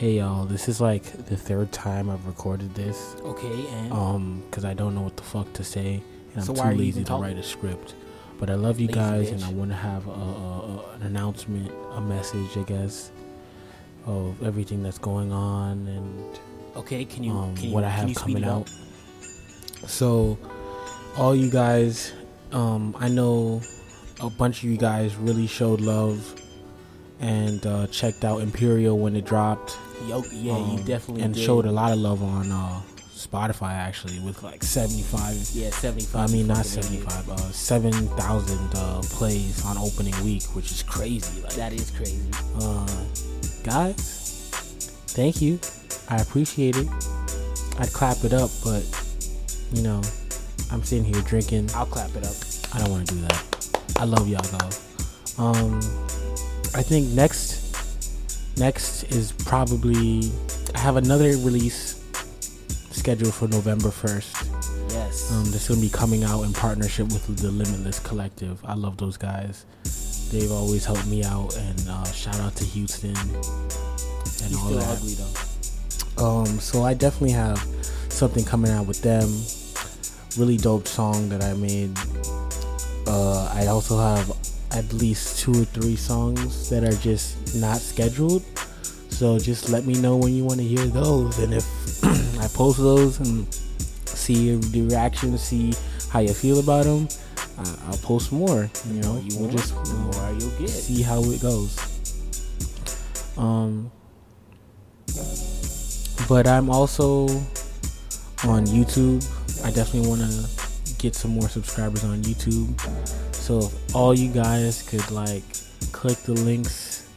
Hey y'all, this is like the third time I've recorded this. Okay, and because I don't know what the fuck to say, and so I'm too lazy to write a script. But I love you guys, bitch. And I want to have an announcement, a message, I guess, of everything that's going on and okay, can you what I have coming out. So, all you guys, I know a bunch of you guys really showed love and checked out Imperial when it dropped. Yeah, you definitely and did. Showed a lot of love on Spotify actually with like 7,000 plays on opening week, which is crazy. Like, that is crazy. Guys, thank you. I appreciate it. I'd clap it up, but you know, I'm sitting here drinking. I'll clap it up. I don't want to do that. I love y'all though. I think next is probably, I have another release scheduled for November 1st. Yes. That's going to be coming out in partnership with the Limitless Collective. I love those guys. They've always helped me out, and shout out to Houston and all that. He's still ugly though. So I definitely have something coming out with them. Really dope song that I made. I also have at least 2 or 3 songs that are just not scheduled, so just let me know when you want to hear those, and if I post those and see the reaction, see how you feel about them, I'll post more. You know, you will just you'll get. See how it goes. But I'm also on YouTube. I definitely want to get some more subscribers on YouTube. So if all you guys could like click the links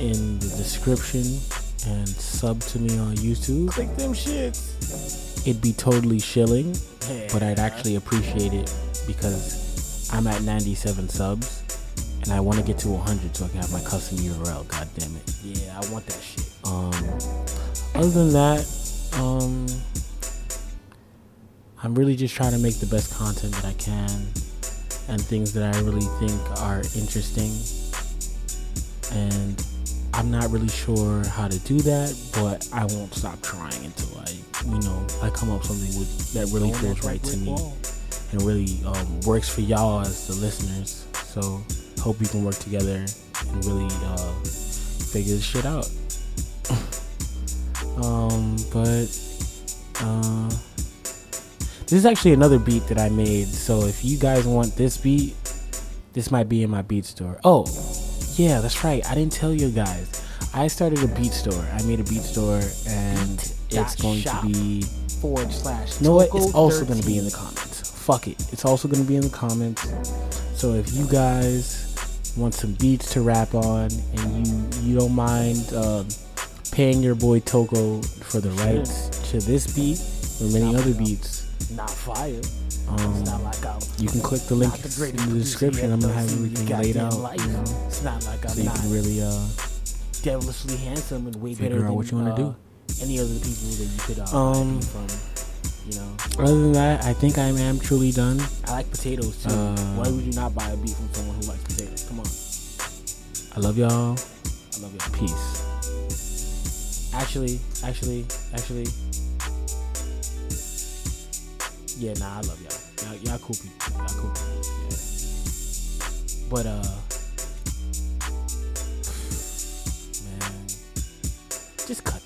in the description and sub to me on YouTube. Click them shits. It'd be totally shilling, but I'd actually appreciate it because I'm at 97 subs and I want to get to 100 so I can have my custom URL. God damn it. Yeah, I want that shit. Other than that, I'm really just trying to make the best content that I can, and things that I really think are interesting, and I'm not really sure how to do that, but I won't stop trying until I come up with something that really feels right to me and really works for y'all as the listeners. So hope we can work together and really figure this shit out. This is actually another beat that I made, so if you guys want this beat, this might be in my beat store. Oh, yeah, that's right. I didn't tell you guys. I started a beat store. I made a beat store, and it's going to be / You know what? It's also going to be in the comments. Fuck it. It's also going to be in the comments. So if you guys want some beats to rap on, and you don't mind paying your boy Toko for the rights to this beat or many other beats, not fire. It's not like you can click the link in the description. I'm gonna have everything laid out. You know, it's not like I'm so you can really devilishly handsome and way better than what you want to do. Any other people that you could be from, you know. Other than that, I think I am truly done. I like potatoes too. Why would you not buy a beef from someone who likes potatoes? Come on. I love y'all. I love y'all. Peace. Actually. Yeah, I love y'all. Y'all cool people. Yeah. But, man, just cut.